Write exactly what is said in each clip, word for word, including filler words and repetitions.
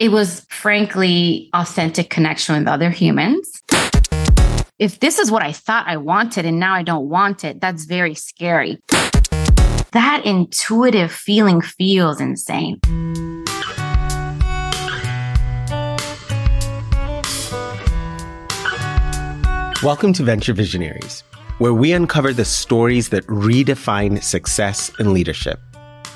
It was frankly authentic connection with other humans. If this is what I thought I wanted and now I don't want it, that's very scary. That intuitive feeling feels insane. Welcome to Venture Visionaries, where we uncover the stories that redefine success and leadership.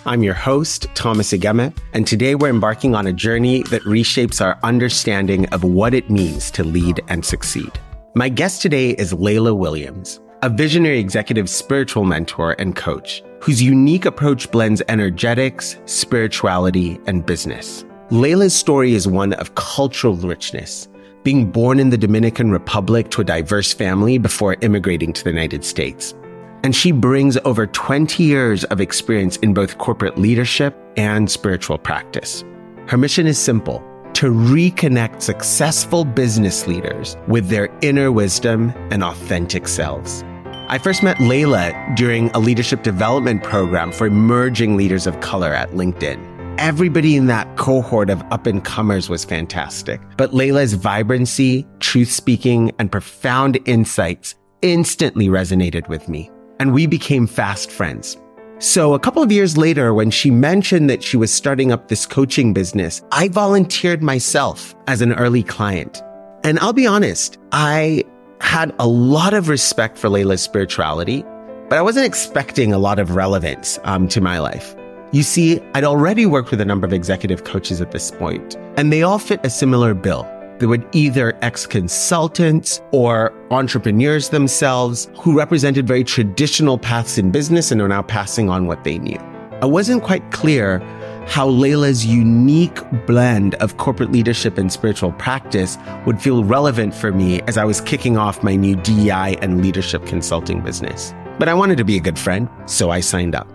I'm your host, Thomas Igeme, and today we're embarking on a journey that reshapes our understanding of what it means to lead and succeed. My guest today is Leila Williams, a visionary executive spiritual mentor and coach, whose unique approach blends energetics, spirituality, and business. Leila's story is one of cultural richness, being born in the Dominican Republic to a diverse family before immigrating to the United States. And she brings over twenty years of experience in both corporate leadership and spiritual practice. Her mission is simple: to reconnect successful business leaders with their inner wisdom and authentic selves. I first met Leila during a leadership development program for emerging leaders of color at LinkedIn. Everybody in that cohort of up-and-comers was fantastic, but Leila's vibrancy, truth-speaking, and profound insights instantly resonated with me. And we became fast friends. So a couple of years later, when she mentioned that she was starting up this coaching business, I volunteered myself as an early client. And I'll be honest, I had a lot of respect for Leila's spirituality, but I wasn't expecting a lot of relevance um, to my life. You see, I'd already worked with a number of executive coaches at this point, and they all fit a similar bill. They were either ex-consultants or entrepreneurs themselves who represented very traditional paths in business and are now passing on what they knew. I wasn't quite clear how Leila's unique blend of corporate leadership and spiritual practice would feel relevant for me as I was kicking off my new D E I and leadership consulting business. But I wanted to be a good friend, so I signed up.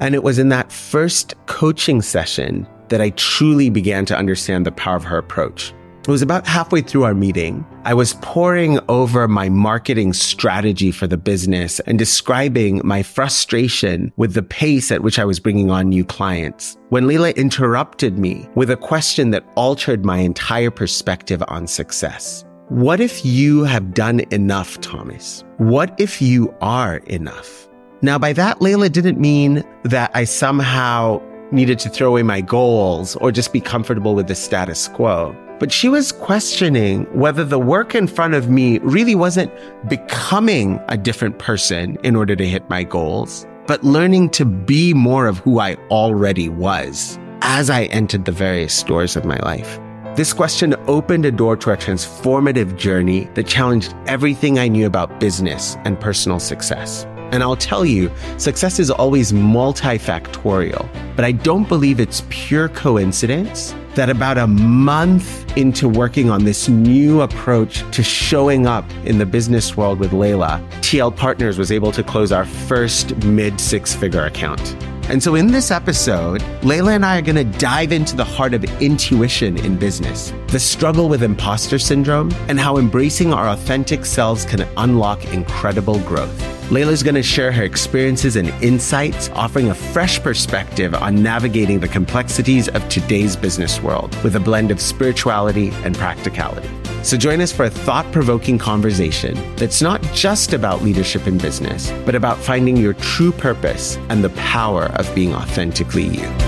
And it was in that first coaching session that I truly began to understand the power of her approach. It was about halfway through our meeting. I was poring over my marketing strategy for the business and describing my frustration with the pace at which I was bringing on new clients, when Leila interrupted me with a question that altered my entire perspective on success. What if you have done enough, Thomas? What if you are enough? Now, by that, Leila didn't mean that I somehow needed to throw away my goals or just be comfortable with the status quo. But she was questioning whether the work in front of me really wasn't becoming a different person in order to hit my goals, but learning to be more of who I already was as I entered the various doors of my life. This question opened a door to a transformative journey that challenged everything I knew about business and personal success. And I'll tell you, success is always multifactorial, but I don't believe it's pure coincidence that about a month into working on this new approach to showing up in the business world with Leila, T L Partners was able to close our first mid-six-figure account. And so in this episode, Leila and I are going to dive into the heart of intuition in business, the struggle with imposter syndrome, and how embracing our authentic selves can unlock incredible growth. Leila's going to share her experiences and insights, offering a fresh perspective on navigating the complexities of today's business world with a blend of spirituality and practicality. So join us for a thought-provoking conversation that's not just about leadership in business, but about finding your true purpose and the power of being authentically you.